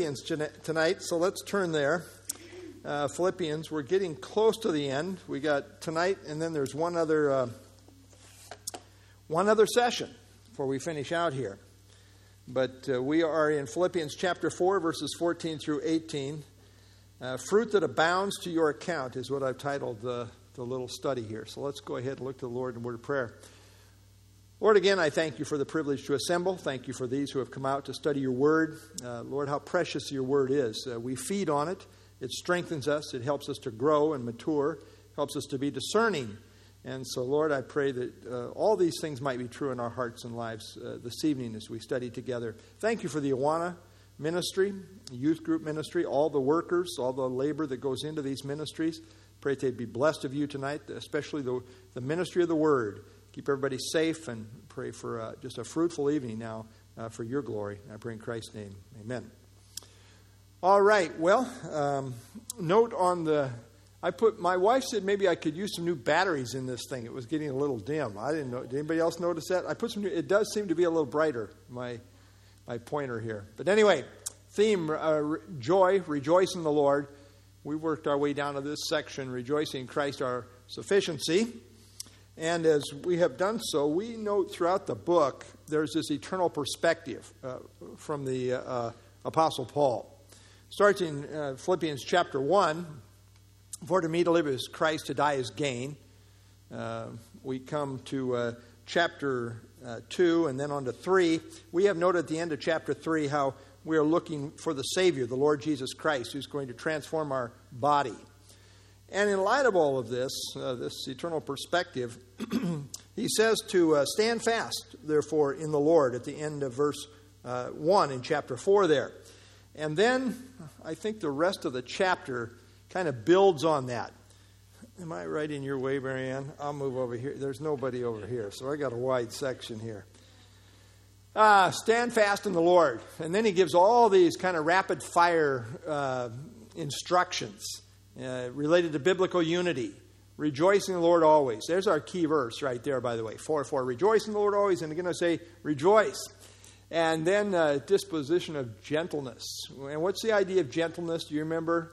Philippians tonight, so let's turn there. Philippians, we're getting close to the end. We got tonight, and then there's one other session before we finish out here. But we are in Philippians chapter 4, verses 14 through 18. Fruit that abounds to your account is what I've titled the little study here. So let's go ahead and look to the Lord in word of prayer. Lord, again, I thank you for the privilege to assemble. Thank you for these who have come out to study your word. Lord, how precious your word is. We feed on it. It strengthens us. It helps us to grow and mature. Helps us to be discerning. And so, Lord, I pray that all these things might be true in our hearts and lives this evening as we study together. Thank you for the Iwana ministry, youth group ministry, all the workers, all the labor that goes into these ministries. Pray they'd be blessed of you tonight, especially the ministry of the word. Keep everybody safe and pray for just a fruitful evening now for your glory. I pray in Christ's name. Amen. All right. Well, note on the... my wife said maybe I could use some new batteries in this thing. It was getting a little dim. I didn't know. Did anybody else notice that? I put some new... It does seem to be a little brighter, my pointer here. But anyway, theme, joy, rejoice in the Lord. We worked our way down to this section, rejoicing in Christ our sufficiency. And as we have done so, we note throughout the book, there's this eternal perspective from the Apostle Paul. Starts in Philippians chapter 1, for to me to live is Christ, to die is gain. We come to chapter 2 and then on to 3. We have noted at the end of chapter 3 how we are looking for the Savior, the Lord Jesus Christ, who's going to transform our body. And in light of all of this, this eternal perspective, he says to stand fast, therefore, in the Lord at the end of verse 1 in chapter 4 there. And then I think the rest of the chapter kind of builds on that. Am I right in your way, Marianne? I'll move over here. There's nobody over here, so I got a wide section here. Stand fast in the Lord. And then he gives all these kind of rapid-fire instructions. Related to biblical unity. Rejoice in the Lord always. There's our key verse right there, by the way. 4:4. Rejoice in the Lord always. And again, I say rejoice. And then disposition of gentleness. And what's the idea of gentleness? Do you remember?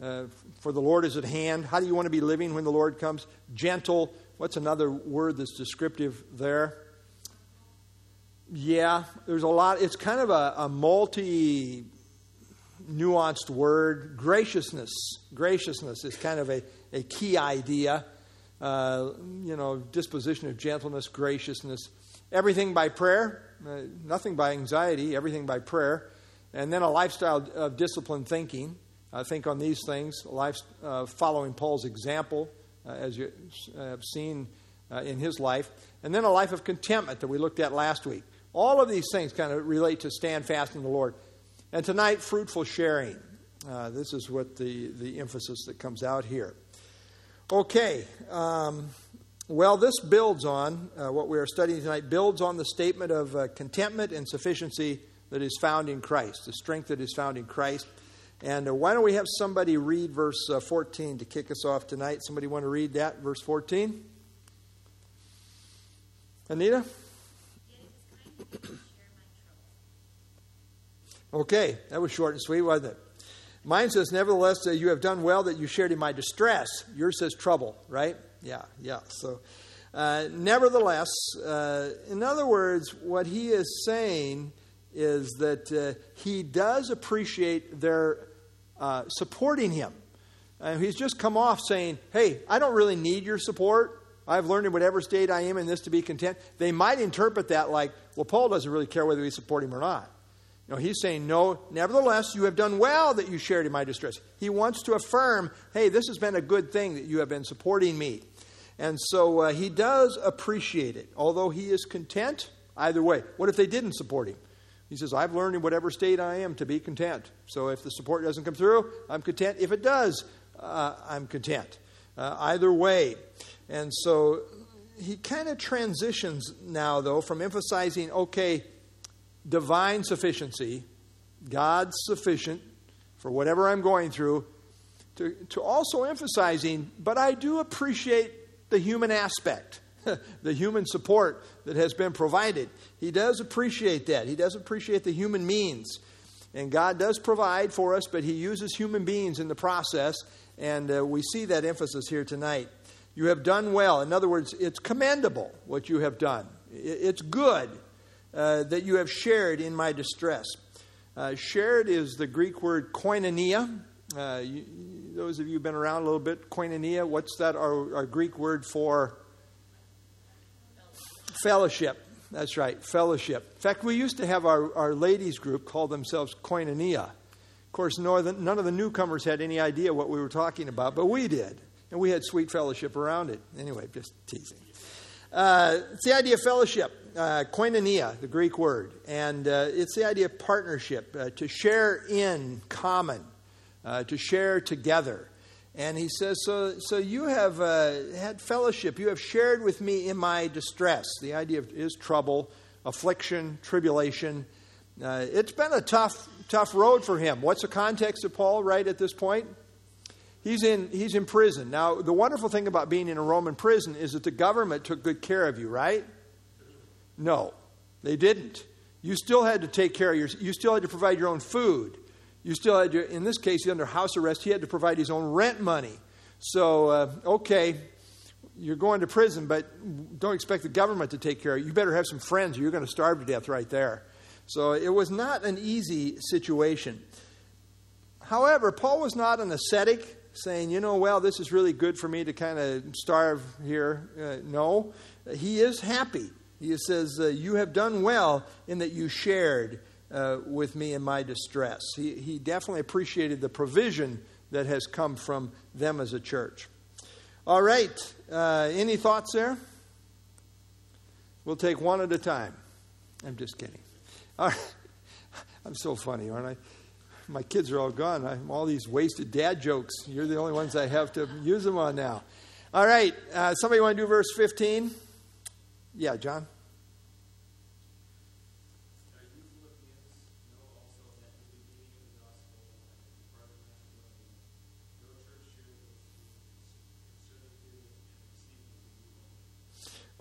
For the Lord is at hand. How do you want to be living when the Lord comes? Gentle. What's another word that's descriptive there? Yeah, there's a lot. It's kind of a multi... nuanced word. Graciousness. Graciousness is kind of a key idea. Disposition of gentleness, graciousness. Everything by prayer. Nothing by anxiety. Everything by prayer. And then a lifestyle of disciplined thinking. Think on these things. Following Paul's example, as you have seen in his life. And then a life of contentment that we looked at last week. All of these things kind of relate to stand fast in the Lord. And tonight, fruitful sharing. This is what the emphasis that comes out here. Okay. Well, this builds on, what we are studying tonight, builds on the statement of contentment and sufficiency that is found in Christ, the strength that is found in Christ. And why don't we have somebody read verse 14 to kick us off tonight. Somebody want to read that, verse 14? Anita? Okay, that was short and sweet, wasn't it? Mine says, nevertheless, you have done well that you shared in my distress. Yours says trouble, right? Yeah. So, nevertheless, in other words, what he is saying is that he does appreciate their supporting him. He's just come off saying, hey, I don't really need your support. I've learned in whatever state I am in this to be content. They might interpret that like, well, Paul doesn't really care whether we support him or not. No, he's saying, no, nevertheless, you have done well that you shared in my distress. He wants to affirm, hey, this has been a good thing that you have been supporting me. And so he does appreciate it, although he is content either way. What if they didn't support him? He says, I've learned in whatever state I am to be content. So if the support doesn't come through, I'm content. If it does, I'm content. Either way. And so he kind of transitions now, though, from emphasizing, okay, divine sufficiency, God's sufficient for whatever I'm going through, to also emphasizing, but I do appreciate the human aspect, the human support that has been provided. He does appreciate that. He does appreciate the human means. And God does provide for us, but he uses human beings in the process. And we see that emphasis here tonight. You have done well. In other words, it's commendable what you have done. It's good that you have shared in my distress. Shared is the Greek word koinonia. Those of you who've been around a little bit, koinonia, what's that? Our Greek word for fellowship. That's right, fellowship. In fact, we used to have our ladies group call themselves koinonia. Of course, none of the newcomers had any idea what we were talking about, but we did. And we had sweet fellowship around it. Anyway, just teasing. It's the idea of fellowship, koinonia, the Greek word. And it's the idea of partnership, to share in common, to share together. And he says, so you have had fellowship. You have shared with me in my distress. The idea is trouble, affliction, tribulation. It's been a tough road for him. What's the context of Paul right at this point? He's in prison. Now, the wonderful thing about being in a Roman prison is that the government took good care of you, right? No, they didn't. You still had to take care of yours. You still had to provide your own food. You still had to, in this case, under house arrest, he had to provide his own rent money. So, okay, you're going to prison, but don't expect the government to take care of you. You better have some friends or you're going to starve to death right there. So it was not an easy situation. However, Paul was not an ascetic, saying, this is really good for me to kind of starve here. No, he is happy. He says, you have done well in that you shared with me in my distress. He definitely appreciated the provision that has come from them as a church. All right. Any thoughts there? We'll take one at a time. I'm just kidding. All right. I'm so funny, aren't I? My kids are all gone. I'm all these wasted dad jokes. You're the only ones I have to use them on now. All right. Somebody want to do verse 15? Yeah, John.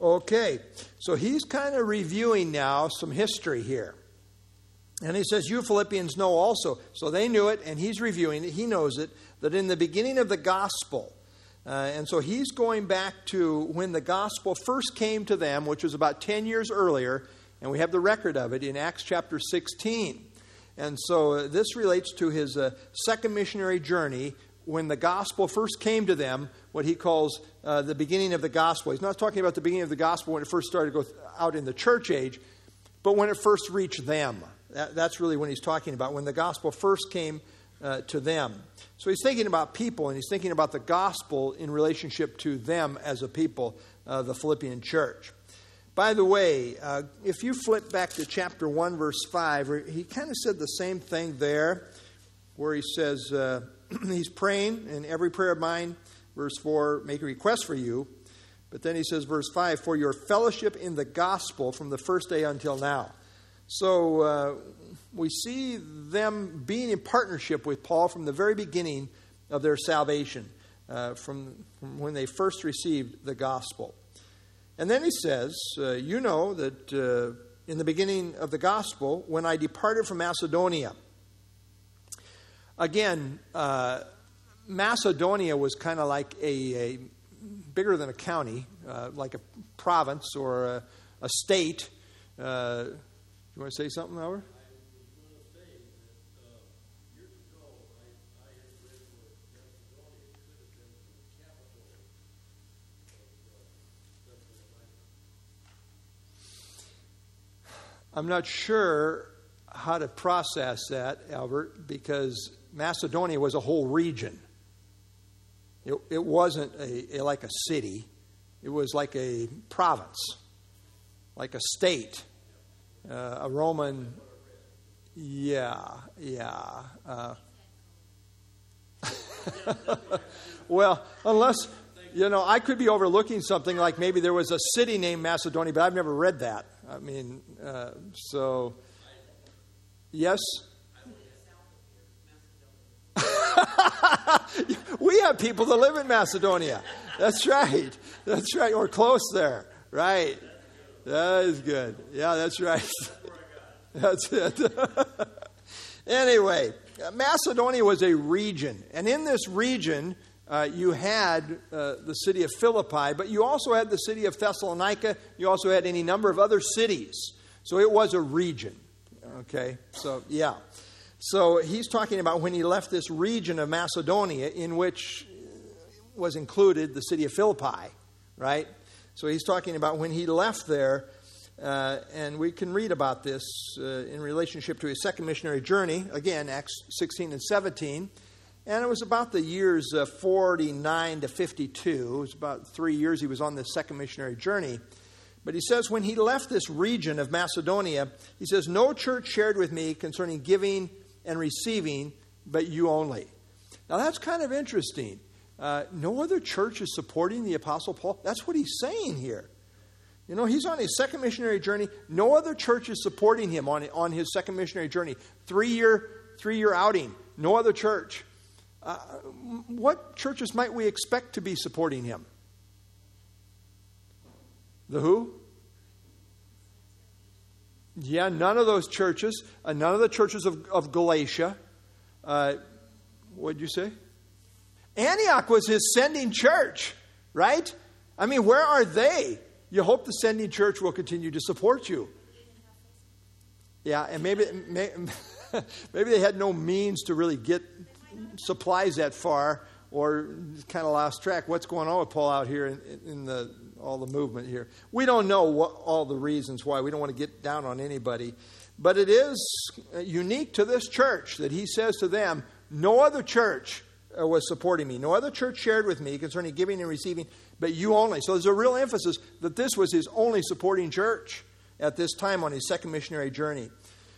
Okay, so he's kind of reviewing now some history here. And he says, you Philippians know also. So they knew it, and he's reviewing it. He knows it, that in the beginning of the gospel. And so he's going back to when the gospel first came to them, which was about 10 years earlier. And we have the record of it in Acts chapter 16. And so this relates to his second missionary journey, when the gospel first came to them, what he calls the beginning of the gospel. He's not talking about the beginning of the gospel when it first started to go out in the church age, but when it first reached them. That's really when he's talking about, when the gospel first came to them. So he's thinking about people, and he's thinking about the gospel in relationship to them as a people, the Philippian church. By the way, if you flip back to chapter 1, verse 5, he kind of said the same thing there, where he says... he's praying, in every prayer of mine, verse 4, make a request for you. But then he says, verse 5, for your fellowship in the gospel from the first day until now. So we see them being in partnership with Paul from the very beginning of their salvation, from when they first received the gospel. And then he says, you know that in the beginning of the gospel, when I departed from Macedonia. Again, Macedonia was kind of like a bigger than a county, like a province or a state. You want to say something, Albert? I'm not sure how to process that, Albert, because Macedonia was a whole region. It wasn't like a city. It was like a province, like a state, a Roman. Yeah. Well, unless, I could be overlooking something, like maybe there was a city named Macedonia, but I've never read that. I mean, so, yes. We have people that live in Macedonia. That's right. We're close there. Right. That is good. Yeah, that's right. That's it. Anyway, Macedonia was a region. And in this region, you had the city of Philippi, but you also had the city of Thessalonica. You also had any number of other cities. So it was a region. Okay, so yeah. So he's talking about when he left this region of Macedonia in which was included the city of Philippi, right? So he's talking about when he left there, and we can read about this in relationship to his second missionary journey, again, Acts 16 and 17. And it was about the years 49 to 52. It was about 3 years he was on this second missionary journey. But he says when he left this region of Macedonia, he says, "No church shared with me concerning giving and receiving, but you only." Now that's kind of interesting. No other church is supporting the Apostle Paul. That's what he's saying here. You know, he's on his second missionary journey. No other church is supporting him on his second missionary journey. Three-year outing. No other church. What churches might we expect to be supporting him? The who? Yeah, none of those churches. None of the churches of Galatia. What'd you say? Antioch was his sending church, right? I mean, where are they? You hope the sending church will continue to support you. Yeah, and maybe they had no means to really get supplies that far, or kind of lost track. What's going on with Paul out here in the all the movement here? We don't know all the reasons why. We don't want to get down on anybody. But it is unique to this church that he says to them, "No other church was supporting me. No other church shared with me concerning giving and receiving, but you only." So there's a real emphasis that this was his only supporting church at this time on his second missionary journey.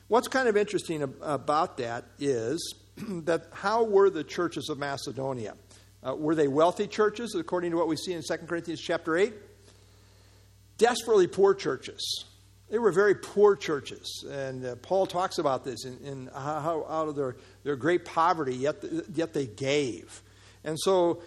What's kind of interesting about that is that how were the churches of Macedonia? Were they wealthy churches, according to what we see in 2 Corinthians chapter 8? Desperately poor churches. They were very poor churches. And Paul talks about this in how out of their great poverty, yet they gave. And so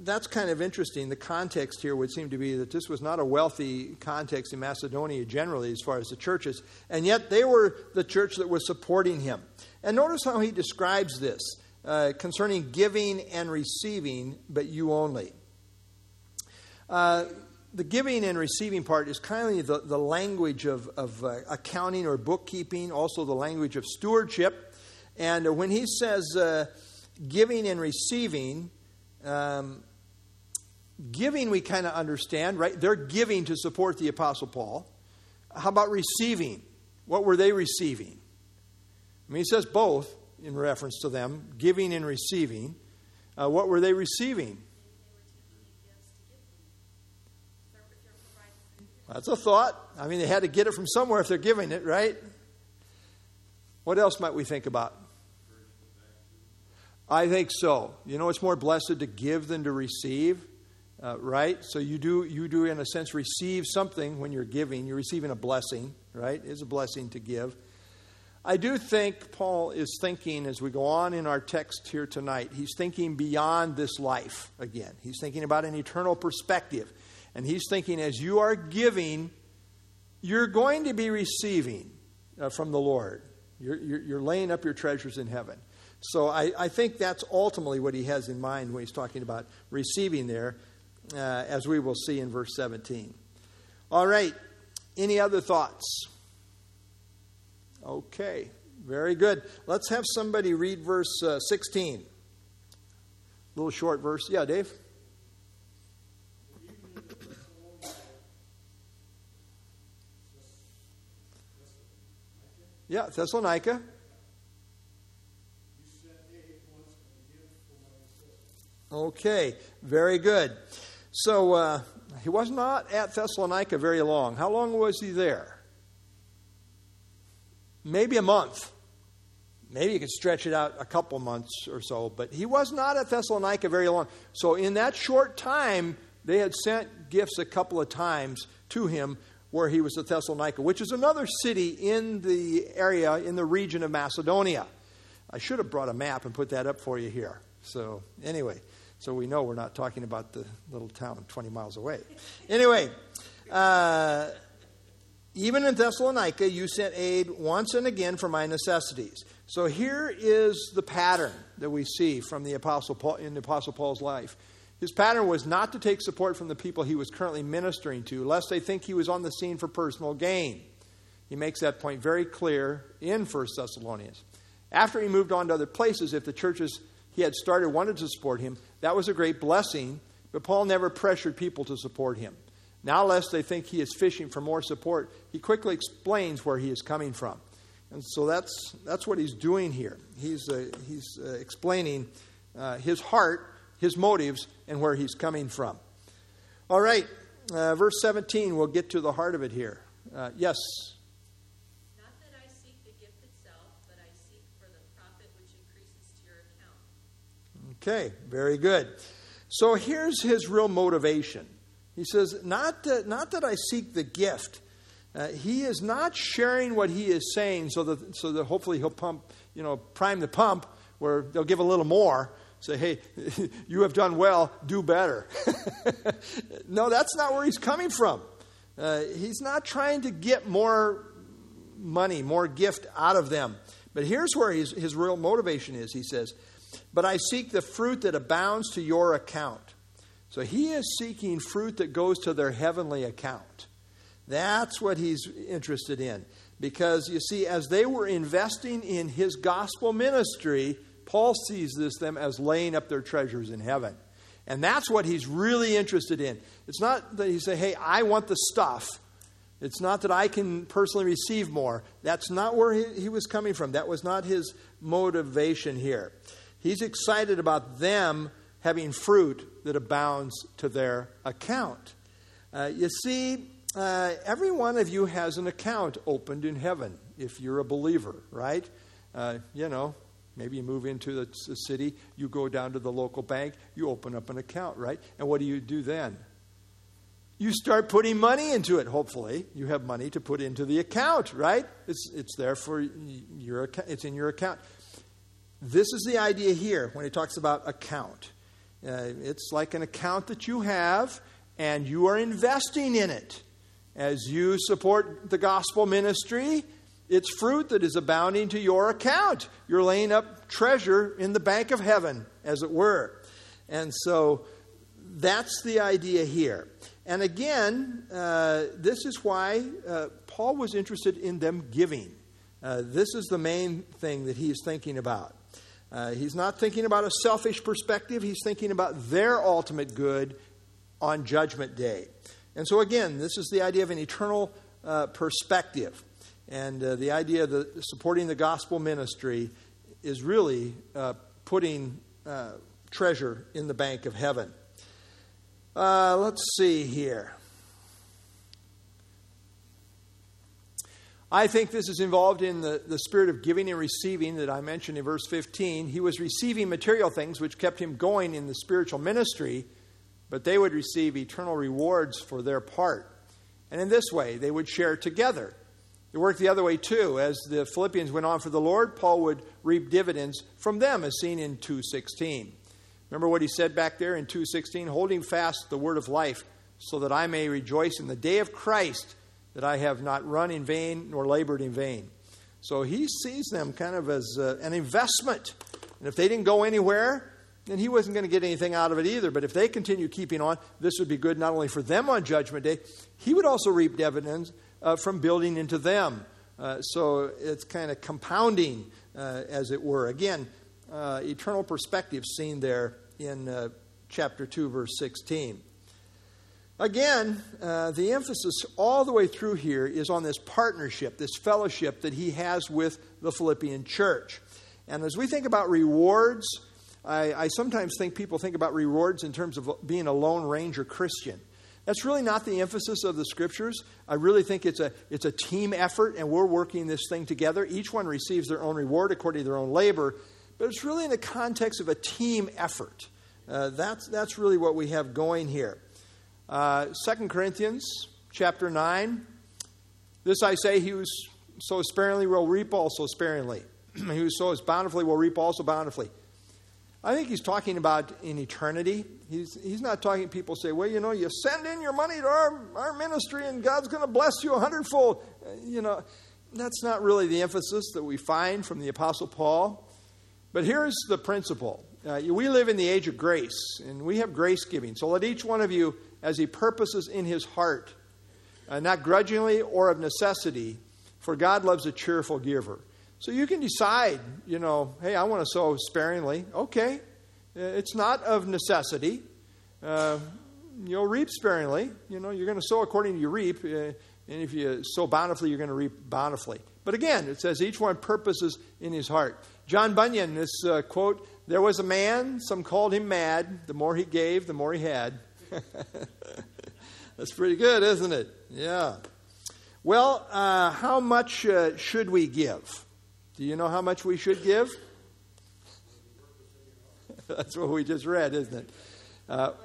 that's kind of interesting. The context here would seem to be that this was not a wealthy context in Macedonia generally as far as the churches. And yet they were the church that was supporting him. And notice how he describes this concerning giving and receiving, but you only. The giving and receiving part is kind of the language of accounting or bookkeeping, also the language of stewardship. And when he says giving and receiving, giving we kind of understand, right? They're giving to support the Apostle Paul. How about receiving? What were they receiving? I mean, he says both in reference to them, giving and receiving. What were they receiving? That's a thought. I mean, they had to get it from somewhere if they're giving it, right? What else might we think about? I think so. You know, it's more blessed to give than to receive, right? So you do in a sense receive something when you're giving. You're receiving a blessing, right? It's a blessing to give. I do think Paul is thinking as we go on in our text here tonight. He's thinking beyond this life again. He's thinking about an eternal perspective. And he's thinking, as you are giving, you're going to be receiving from the Lord. You're laying up your treasures in heaven. So I think that's ultimately what he has in mind when he's talking about receiving there, as we will see in verse 17. All right. Any other thoughts? Okay. Very good. Let's have somebody read verse 16. A little short verse. Yeah, Dave? Yeah, Thessalonica. Okay, very good. So he was not at Thessalonica very long. How long was he there? Maybe a month. Maybe you could stretch it out a couple months or so, but he was not at Thessalonica very long. So in that short time, they had sent gifts a couple of times to him where he was at Thessalonica, which is another city in the area, in the region of Macedonia. I should have brought a map and put that up for you here. So anyway, so we know we're not talking about the little town 20 miles away. Anyway, Even in Thessalonica, you sent aid once and again for my necessities. So here is the pattern that we see from the Apostle Paul, in the Apostle Paul's life. His pattern was not to take support from the people he was currently ministering to, lest they think he was on the scene for personal gain. He makes that point very clear in 1 Thessalonians. After he moved on to other places, if the churches he had started wanted to support him, that was a great blessing, but Paul never pressured people to support him. Now, lest they think he is fishing for more support, he quickly explains where he is coming from. And so that's what he's doing here. He's explaining his heart, his motives, and where he's coming from. All right, verse 17, we'll get to the heart of it here. Yes? Not that I seek the gift itself, but I seek for the profit which increases to your account. Okay, very good. So here's his real motivation. He says, not that I seek the gift. He is not sharing what he is saying so that hopefully he'll prime the pump where they'll give a little more. Say, hey, you have done well, do better. No, that's not where he's coming from. He's not trying to get more money, more gift out of them. But here's where his real motivation is. He says, but I seek the fruit that abounds to your account. So he is seeking fruit that goes to their heavenly account. That's what he's interested in. Because, you see, as they were investing in his gospel ministry, Paul sees them as laying up their treasures in heaven. And that's what he's really interested in. It's not that he say, hey, I want the stuff. It's not that I can personally receive more. That's not where he was coming from. That was not his motivation here. He's excited about them having fruit that abounds to their account. You see, every one of you has an account opened in heaven if you're a believer, right? Maybe you move into the city, you go down to the local bank, you open up an account, right? And what do you do then? You start putting money into it, hopefully. You have money to put into the account, right? It's there for your account. It's in your account. This is the idea here when he talks about account. It's like an account that you have, and you are investing in it. As you support the gospel ministry, it's fruit that is abounding to your account. You're laying up treasure in the bank of heaven, as it were. And so that's the idea here. And again, this is why Paul was interested in them giving. This is the main thing that he is thinking about. He's not thinking about a selfish perspective. He's thinking about their ultimate good on Judgment Day. And so again, this is the idea of an eternal perspective. And the idea that supporting the gospel ministry is really putting treasure in the bank of heaven. Let's see here. I think this is involved in the spirit of giving and receiving that I mentioned in verse 15. He was receiving material things which kept him going in the spiritual ministry, but they would receive eternal rewards for their part. And in this way, they would share together. It worked the other way too. As the Philippians went on for the Lord, Paul would reap dividends from them, as seen in 2:16. Remember what he said back there in 2:16? Holding fast the word of life, so that I may rejoice in the day of Christ, that I have not run in vain nor labored in vain. So he sees them kind of as an investment. And if they didn't go anywhere, then he wasn't going to get anything out of it either. But if they continue keeping on, this would be good not only for them on Judgment Day, he would also reap dividends from building into them. So it's kind of compounding, as it were. Again, eternal perspective seen there in chapter 2, verse 16. Again, the emphasis all the way through here is on this partnership, this fellowship that he has with the Philippian church. And as we think about rewards, I sometimes think people think about rewards in terms of being a Lone Ranger Christian. That's really not the emphasis of the Scriptures. I really think it's a team effort, and we're working this thing together. Each one receives their own reward according to their own labor, but it's really in the context of a team effort. That's really what we have going here. 2 Corinthians chapter 9. This I say, he who sows sparingly will reap also sparingly. He who sows bountifully will reap also bountifully. I think he's talking about in eternity. He's not talking, people say, well, you know, you send in your money to our ministry and God's going to bless you 100-fold. You know, that's not really the emphasis that we find from the Apostle Paul. But here's the principle. We live in the age of grace, and we have grace giving. So let each one of you, as he purposes in his heart, not grudgingly or of necessity, for God loves a cheerful giver. So you can decide, you know, hey, I want to sow sparingly. Okay. It's not of necessity. You'll reap sparingly. You know, you're going to sow according to your reap. And if you sow bountifully, you're going to reap bountifully. But again, it says each one purposes in his heart. John Bunyan, this quote, there was a man, some called him mad. The more he gave, the more he had. That's pretty good, isn't it? Yeah. Well, how much should we give? Do you know how much we should give? That's what we just read, isn't it?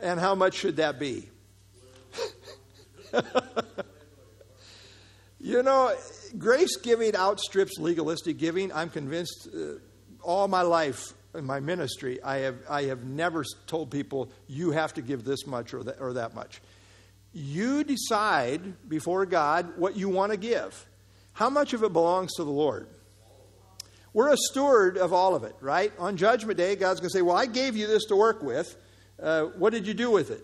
And how much should that be? You know, grace giving outstrips legalistic giving. I'm convinced all my life in my ministry, I have never told people, you have to give this much or that much. You decide before God what you want to give. How much of it belongs to the Lord? We're a steward of all of it, right? On Judgment Day, God's going to say, well, I gave you this to work with. What did you do with it?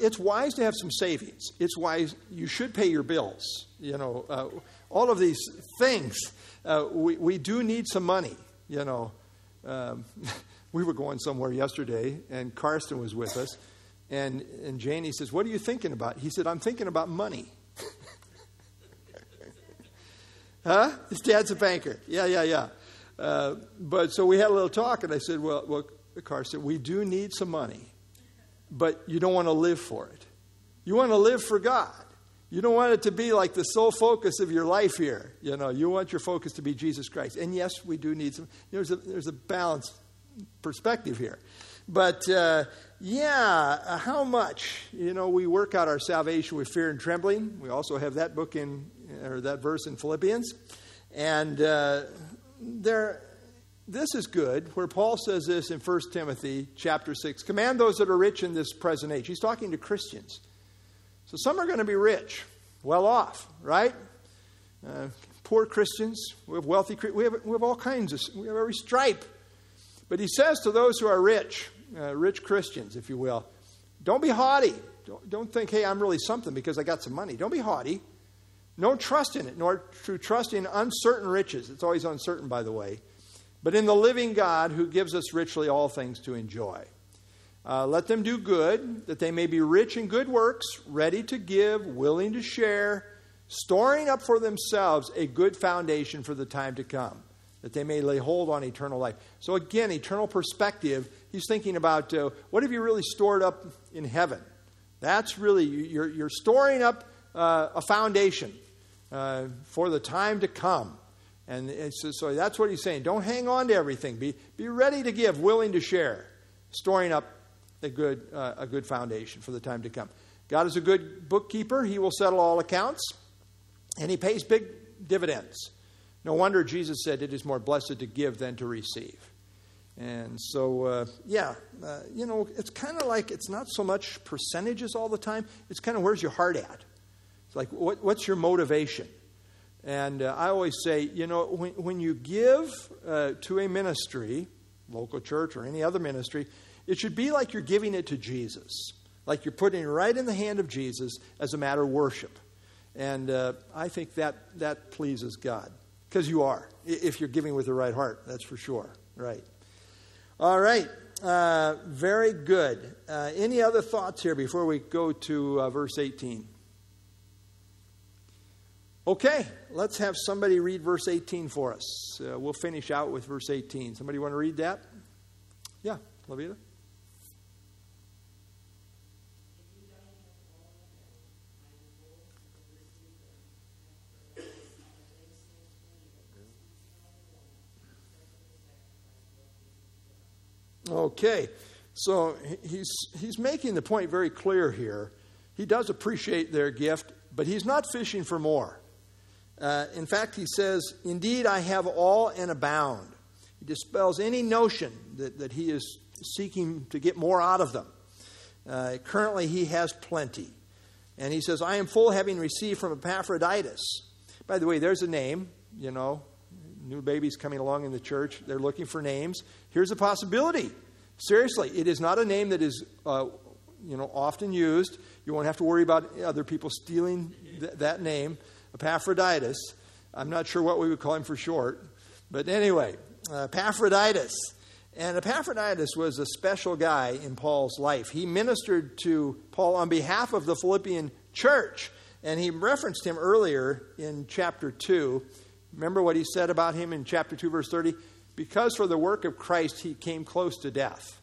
It's wise to have some savings. It's wise. You should pay your bills. You know, all of these things. We do need some money, you know. We were going somewhere yesterday, and Karsten was with us. And Janie says, what are you thinking about? He said, I'm thinking about money. Huh? His dad's a banker. Yeah. But so we had a little talk, and I said, well, Karsten, we do need some money, but you don't want to live for it. You want to live for God. You don't want it to be like the sole focus of your life here. You know, you want your focus to be Jesus Christ. And yes, we do need some. There's a balanced perspective here. But, how much? You know, we work out our salvation with fear and trembling. We also have that book that verse in Philippians. And this is good, where Paul says this in 1 Timothy chapter 6. Command those that are rich in this present age. He's talking to Christians. So some are going to be rich, well off, right? Poor Christians. We have wealthy. We have all kinds of. We have every stripe. But he says to those who are rich. Rich Christians, if you will. Don't be haughty. Don't think, hey, I'm really something because I got some money. Don't be haughty. No trust in it, nor true trust in uncertain riches. It's always uncertain, by the way. But in the living God who gives us richly all things to enjoy. Let them do good, that they may be rich in good works, ready to give, willing to share, storing up for themselves a good foundation for the time to come, that they may lay hold on eternal life. So again, eternal perspective. He's thinking about what have you really stored up in heaven? That's really, you're storing up a foundation for the time to come. And so that's what he's saying. Don't hang on to everything. Be ready to give, willing to share, storing up a good foundation for the time to come. God is a good bookkeeper. He will settle all accounts, and he pays big dividends. No wonder Jesus said it is more blessed to give than to receive. And so, you know, it's kind of like it's not so much percentages all the time. It's kind of where's your heart at? It's like, what's your motivation? And I always say, you know, when you give to a ministry, local church or any other ministry, it should be like you're giving it to Jesus. Like you're putting it right in the hand of Jesus as a matter of worship. And I think that pleases God. Because you are, if you're giving with the right heart, that's for sure. Right. All right. Very good. Any other thoughts here before we go to verse 18? Okay. Let's have somebody read verse 18 for us. We'll finish out with verse 18. Somebody want to read that? Yeah. LaVita? Okay, so he's making the point very clear here. He does appreciate their gift, but he's not fishing for more. In fact, he says, indeed, I have all and abound. He dispels any notion that he is seeking to get more out of them. Currently, he has plenty. And he says, I am full, having received from Epaphroditus. By the way, there's a name, you know. New babies coming along in the church. They're looking for names. Here's a possibility. Seriously, it is not a name that is often used. You won't have to worry about other people stealing that name. Epaphroditus. I'm not sure what we would call him for short. But anyway, Epaphroditus. And Epaphroditus was a special guy in Paul's life. He ministered to Paul on behalf of the Philippian church. And he referenced him earlier in chapter 2. Remember what he said about him in chapter 2, verse 30? Because for the work of Christ he came close to death,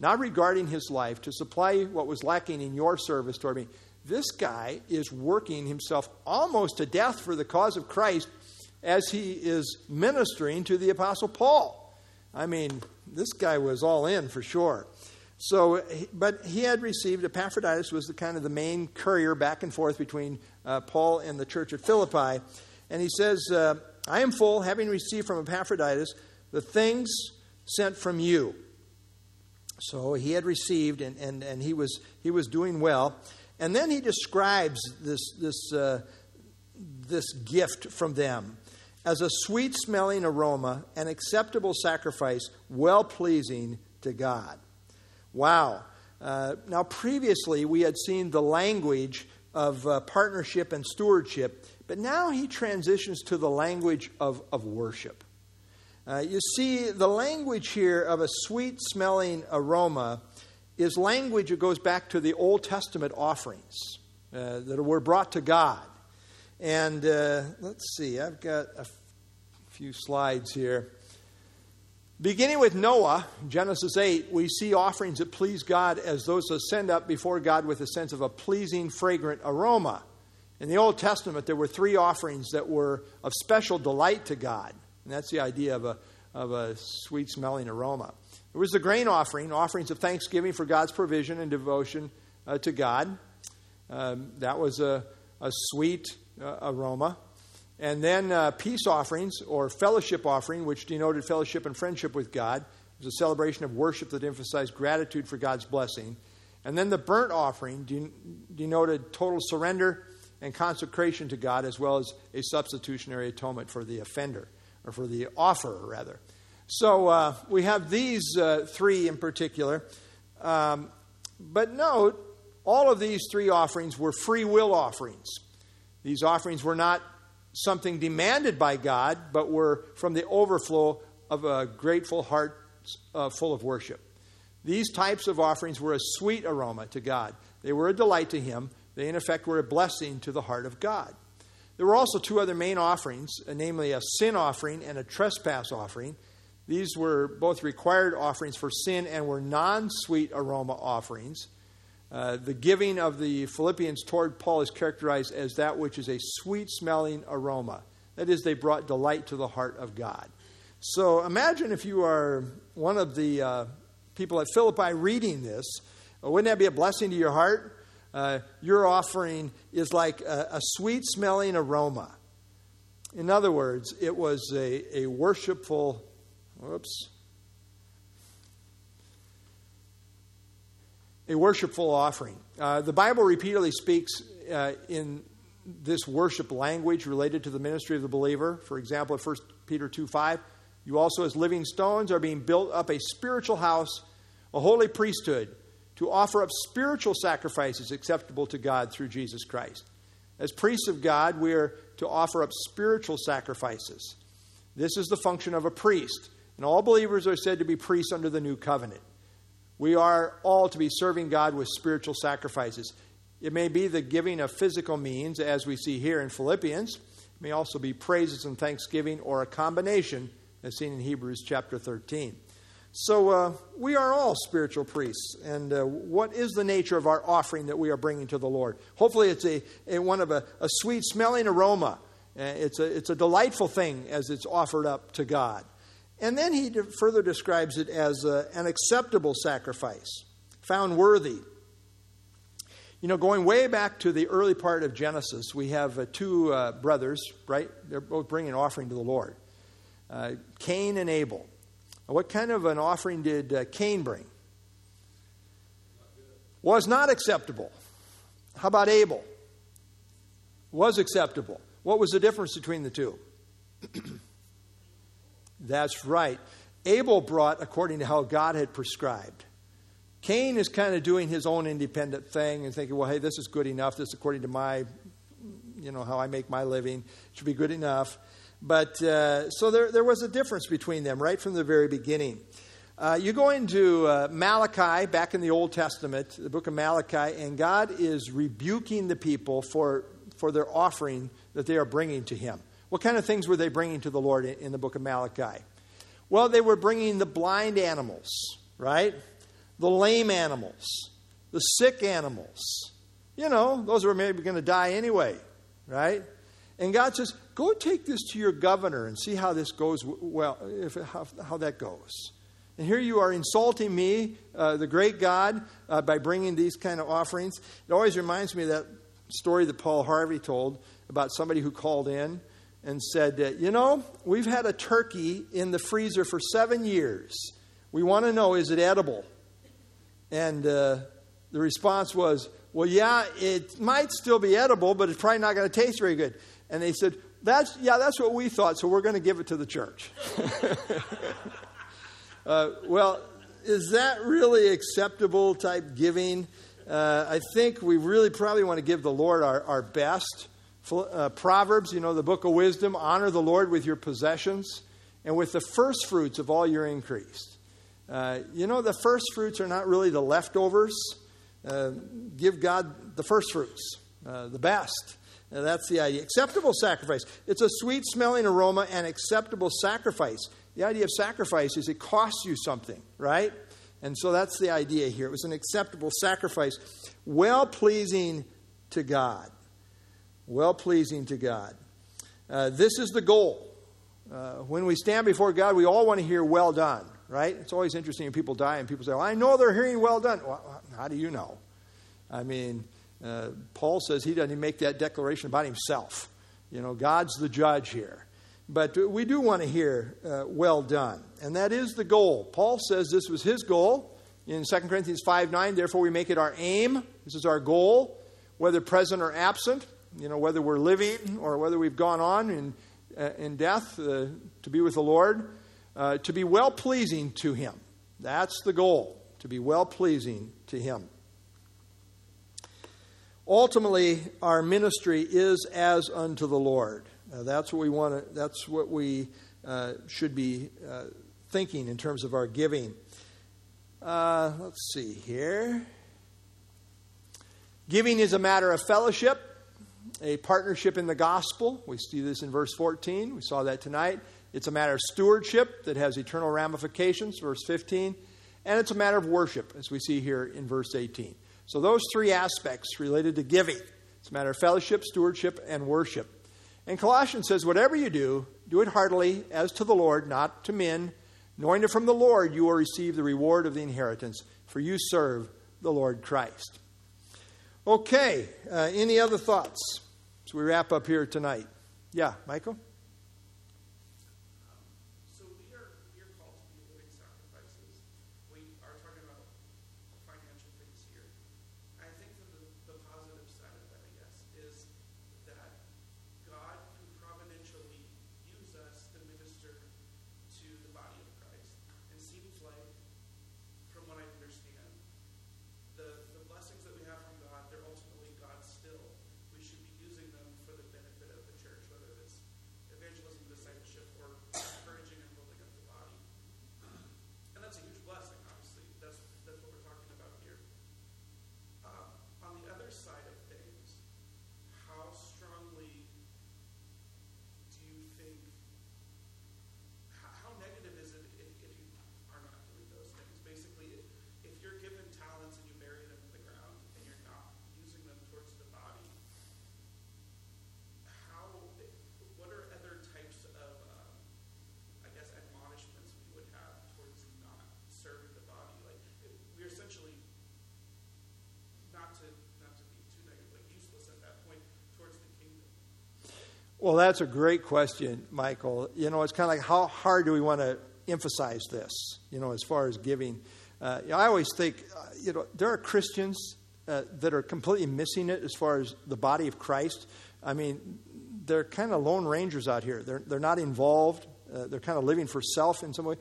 not regarding his life, to supply what was lacking in your service toward me. This guy is working himself almost to death for the cause of Christ as he is ministering to the Apostle Paul. I mean, this guy was all in for sure. So, but he had received, Epaphroditus was the kind of the main courier back and forth between Paul and the church at Philippi. And he says, I am full, having received from Epaphroditus the things sent from you. So he had received, and he was doing well. And then he describes this gift from them as a sweet-smelling aroma, an acceptable sacrifice, well-pleasing to God. Wow. Now, previously, we had seen the language of partnership and stewardship, but now he transitions to the language of worship. You see, the language here of a sweet-smelling aroma is language that goes back to the Old Testament offerings that were brought to God. And let's see, I've got a few slides here. Beginning with Noah, Genesis 8, we see offerings that please God as those that ascend up before God with a sense of a pleasing, fragrant aroma. In the Old Testament, there were three offerings that were of special delight to God. And that's the idea of a sweet-smelling aroma. There was the grain offering, offerings of thanksgiving for God's provision and devotion to God. That was a sweet aroma. And then peace offerings or fellowship offering, which denoted fellowship and friendship with God. It was a celebration of worship that emphasized gratitude for God's blessing. And then the burnt offering denoted total surrender and consecration to God, as well as a substitutionary atonement for the offender, or for the offerer, rather. So we have these three in particular. But note, all of these three offerings were free will offerings. These offerings were not something demanded by God, but were from the overflow of a grateful heart full of worship. These types of offerings were a sweet aroma to God. They were a delight to Him. They, in effect, were a blessing to the heart of God. There were also two other main offerings, namely a sin offering and a trespass offering. These were both required offerings for sin and were non-sweet aroma offerings. The giving of the Philippians toward Paul is characterized as that which is a sweet-smelling aroma. That is, they brought delight to the heart of God. So imagine if you are one of the people at Philippi reading this. Wouldn't that be a blessing to your heart? Your offering is like a sweet-smelling aroma. In other words, it was a worshipful... Whoops. A worshipful offering. The Bible repeatedly speaks in this worship language related to the ministry of the believer. For example, in 1 Peter 2:5, you also as living stones are being built up a spiritual house, a holy priesthood, to offer up spiritual sacrifices acceptable to God through Jesus Christ. As priests of God, we are to offer up spiritual sacrifices. This is the function of a priest. And all believers are said to be priests under the new covenant. We are all to be serving God with spiritual sacrifices. It may be the giving of physical means, as we see here in Philippians. It may also be praises and thanksgiving, or a combination, as seen in Hebrews chapter 13. So we are all spiritual priests. And what is the nature of our offering that we are bringing to the Lord? Hopefully it's a sweet-smelling aroma. It's a delightful thing as it's offered up to God. And then he further describes it as an acceptable sacrifice, found worthy. You know, going way back to the early part of Genesis, we have two brothers, right? They're both bringing an offering to the Lord. Cain and Abel. What kind of an offering did Cain bring? was not acceptable. How about Abel? Was acceptable. What was the difference between the two? That's right. Abel brought according to how God had prescribed. Cain is kind of doing his own independent thing and thinking, well, hey, this is good enough. This is according to my, how I make my living. It should be good enough. But so there was a difference between them right from the very beginning. You go into Malachi, back in the Old Testament, the book of Malachi, and God is rebuking the people for their offering that they are bringing to him. What kind of things were they bringing to the Lord in the book of Malachi? Well, they were bringing the blind animals, right? The lame animals, the sick animals. Those are maybe going to die anyway, right? And God says, go take this to your governor and see how this goes, how that goes. And here you are insulting me, the great God, by bringing these kind of offerings. It always reminds me of that story that Paul Harvey told about somebody who called in and said, we've had a turkey in the freezer for 7 years. We want to know, is it edible? And the response was, well, yeah, it might still be edible, but it's probably not going to taste very good. And they said, that's what we thought, so we're going to give it to the church. Well, is that really acceptable type giving? I think we really probably want to give the Lord our best. Proverbs, the book of wisdom, honor the Lord with your possessions and with the first fruits of all your increase. The first fruits are not really the leftovers. Give God the first fruits, the best. Now, that's the idea. Acceptable sacrifice. It's a sweet-smelling aroma and acceptable sacrifice. The idea of sacrifice is it costs you something, right? And so that's the idea here. It was an acceptable sacrifice, well-pleasing to God. Well-pleasing to God. This is the goal. When we stand before God, we all want to hear well done, right? It's always interesting when people die and people say, well, I know they're hearing well done. Well, how do you know? Paul says he doesn't make that declaration about himself. God's the judge here. But we do want to hear well done. And that is the goal. Paul says this was his goal in 2 Corinthians 5:9. Therefore, we make it our aim. This is our goal, whether present or absent, whether we're living or whether we've gone on in death to be with the Lord, to be well-pleasing to him. That's the goal, to be well-pleasing to him. Ultimately, our ministry is as unto the Lord. That's what we want to. That's what we should be thinking in terms of our giving. Let's see here. Giving is a matter of fellowship, a partnership in the gospel. We see this in verse 14. We saw that tonight. It's a matter of stewardship that has eternal ramifications, verse 15, and it's a matter of worship, as we see here in verse 18. So those three aspects related to giving. It's a matter of fellowship, stewardship, and worship. And Colossians says, whatever you do, do it heartily as to the Lord, not to men, knowing that from the Lord you will receive the reward of the inheritance, for you serve the Lord Christ. Okay, any other thoughts as we wrap up here tonight? Yeah, Michael? Well, that's a great question, Michael. It's kind of like how hard do we want to emphasize this, as far as giving. I always think, there are Christians that are completely missing it as far as the body of Christ. I mean, they're kind of lone rangers out here. They're not involved. They're kind of living for self in some way.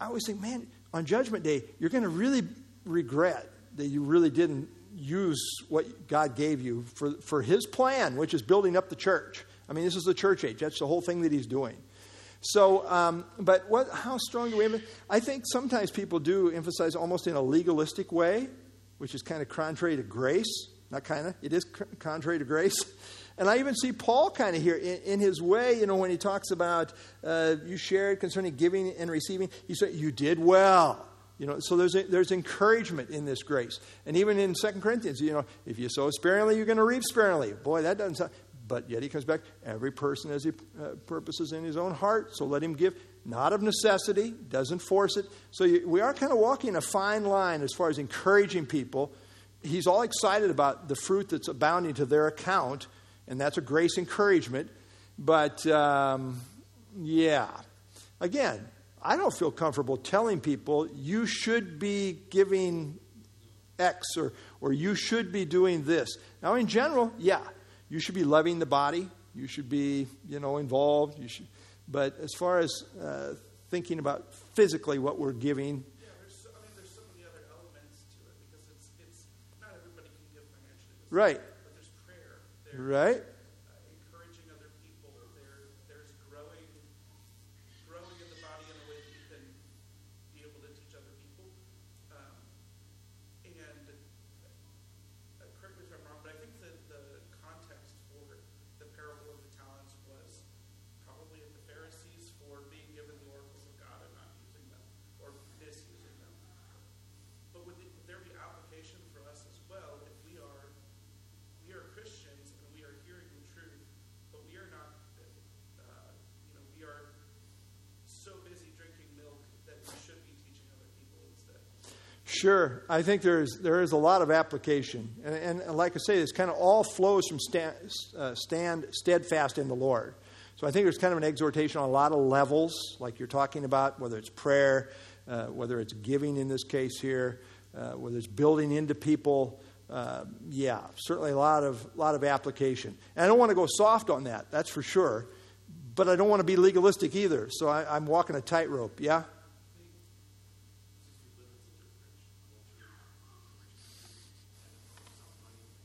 I always think, man, on Judgment Day, you're going to really regret that you really didn't use what God gave you for his plan, which is building up the church. I mean, this is the church age. That's the whole thing that he's doing. So, but how strong do we have it? I think sometimes people do emphasize almost in a legalistic way, which is kind of contrary to grace. Not kind of. It is contrary to grace. And I even see Paul kind of here in his way, when he talks about you shared concerning giving and receiving. He said, you did well. So there's encouragement in this grace. And even in 2 Corinthians, if you sow sparingly, you're going to reap sparingly. Boy, that doesn't sound... But yet he comes back, every person has his purposes in his own heart, so let him give, not of necessity, doesn't force it. So we are kind of walking a fine line as far as encouraging people. He's all excited about the fruit that's abounding to their account, and that's a grace encouragement. But, again, I don't feel comfortable telling people you should be giving X or you should be doing this. Now, in general, you should be loving the body. You should be, involved. You should, but as far as thinking about physically what we're giving, there's so many other elements to it because it's not everybody can give financially, right? But there's prayer, there's right? Encouraging other people, there's growing in the body in a way that you can be able to teach other people. And correct me if I'm wrong, but I think that the context for the parable of the talents was probably at the Pharisees for being given the oracles of God and not using them or misusing them. But would there be application for us as well if we are Christians and we are hearing the truth, but we are not, we are so busy drinking milk that we should be teaching other people instead? Sure. I think there is a lot of application. And like I say, it's kind of all flows from stand steadfast in the Lord. So I think there's kind of an exhortation on a lot of levels, like you're talking about, whether it's prayer, whether it's giving in this case here, whether it's building into people. Certainly a lot of application. And I don't want to go soft on that, that's for sure. But I don't want to be legalistic either. So I'm walking a tightrope, yeah?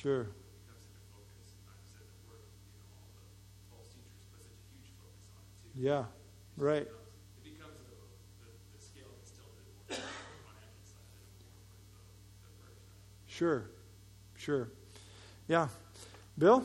Sure. Yeah, right. It becomes the scale that's tilted more on the financial side and more for the prayer side. Sure. Yeah. Bill?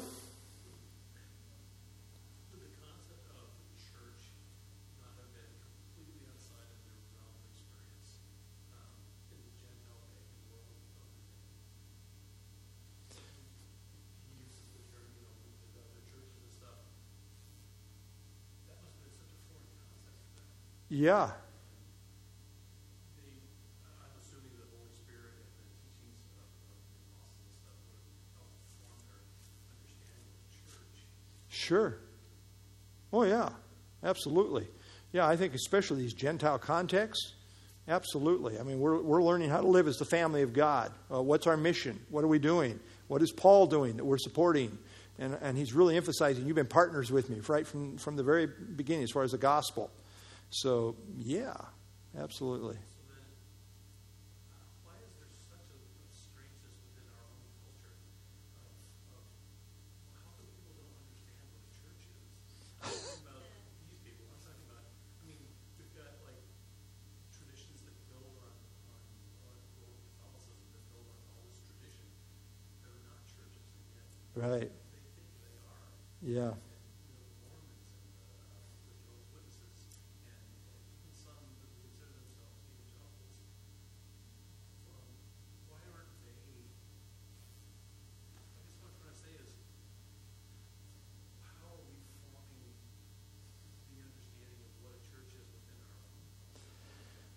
Yeah. I'm assuming the Holy Spirit and the teachings of the apostles and stuff would help inform their understanding of the church. Sure. Oh, yeah. Absolutely. Yeah, I think especially these Gentile contexts. Absolutely. I mean, we're learning how to live as the family of God. What's our mission? What are we doing? What is Paul doing that we're supporting? And he's really emphasizing, you've been partners with me right from the very beginning as far as the gospel. So, yeah, absolutely. So then, why is there such a strangeness within our own culture of how come people don't understand what a church is? I'm talking about these people. I'm talking about, we've got, traditions that build on Catholicism, that build on all this tradition. They're not churches, and yet right. They think they are. Yeah.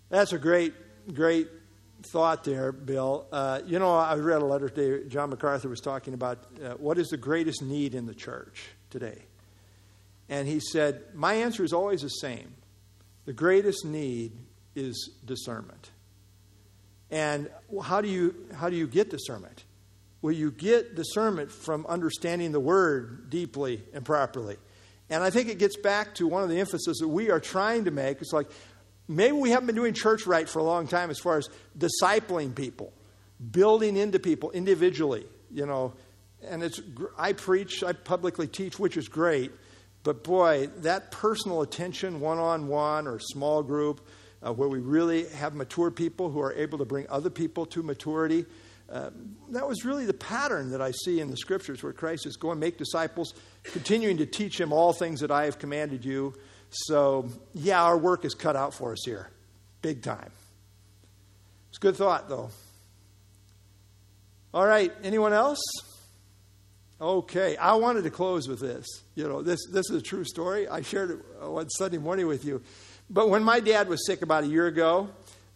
That's a great, great thought there, Bill. You know, I read a letter today. John MacArthur was talking about what is the greatest need in the church today. And he said, my answer is always the same. The greatest need is discernment. And how do you get discernment? Well, you get discernment from understanding the Word deeply and properly. And I think it gets back to one of the emphasis that we are trying to make. It's like, maybe we haven't been doing church right for a long time as far as discipling people, building into people individually, you know. And it's, I publicly teach, which is great. But boy, that personal attention, one-on-one or small group, where we really have mature people who are able to bring other people to maturity. That was really the pattern that I see in the Scriptures where Christ is going, make disciples, continuing to teach him all things that I have commanded you. So, yeah, our work is cut out for us here, big time. It's a good thought, though. All right, anyone else? Okay, I wanted to close with this. You know, this is a true story. I shared it one Sunday morning with you. But when my dad was sick about a year ago,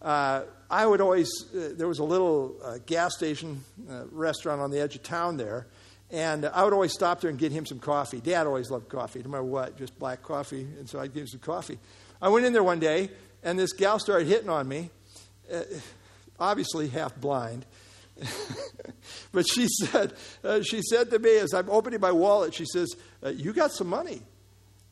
I would always, there was a little gas station restaurant on the edge of town there, and I would always stop there and get him some coffee. Dad always loved coffee, no matter what, just black coffee, and so I'd give him some coffee. I went in there one day, and this gal started hitting on me, obviously half blind, but she said to me as I'm opening my wallet, she says, you got some money.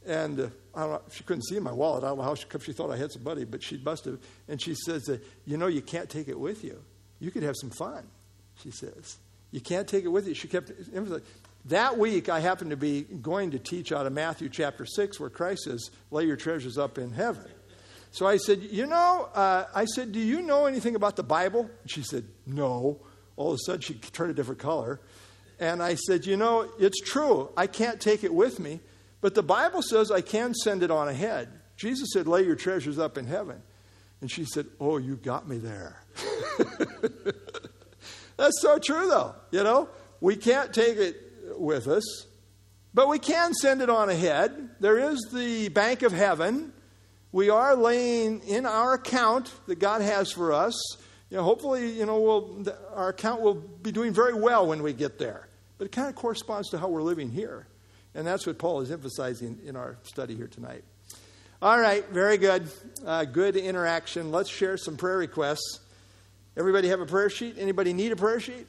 And I don't know, she couldn't see my wallet. I don't know how she thought I had some money, but she must have. And she says, you know, you can't take it with you. You could have some fun, she says. You can't take it with you. She kept emphasizing. That week, I happened to be going to teach out of Matthew chapter 6, where Christ says, lay your treasures up in heaven. So I said, you know, do you know anything about the Bible? And she said, no. All of a sudden, she turned a different color. And I said, you know, it's true. I can't take it with me. But the Bible says I can send it on ahead. Jesus said, lay your treasures up in heaven. And she said, oh, you got me there. That's so true, though. You know, we can't take it with us, but we can send it on ahead. There is the bank of heaven. We are laying in our account that God has for us. You know, hopefully, you know, our account will be doing very well when we get there. But it kind of corresponds to how we're living here. And that's what Paul is emphasizing in our study here tonight. All right, very good. Good interaction. Let's share some prayer requests. Everybody have a prayer sheet? Anybody need a prayer sheet?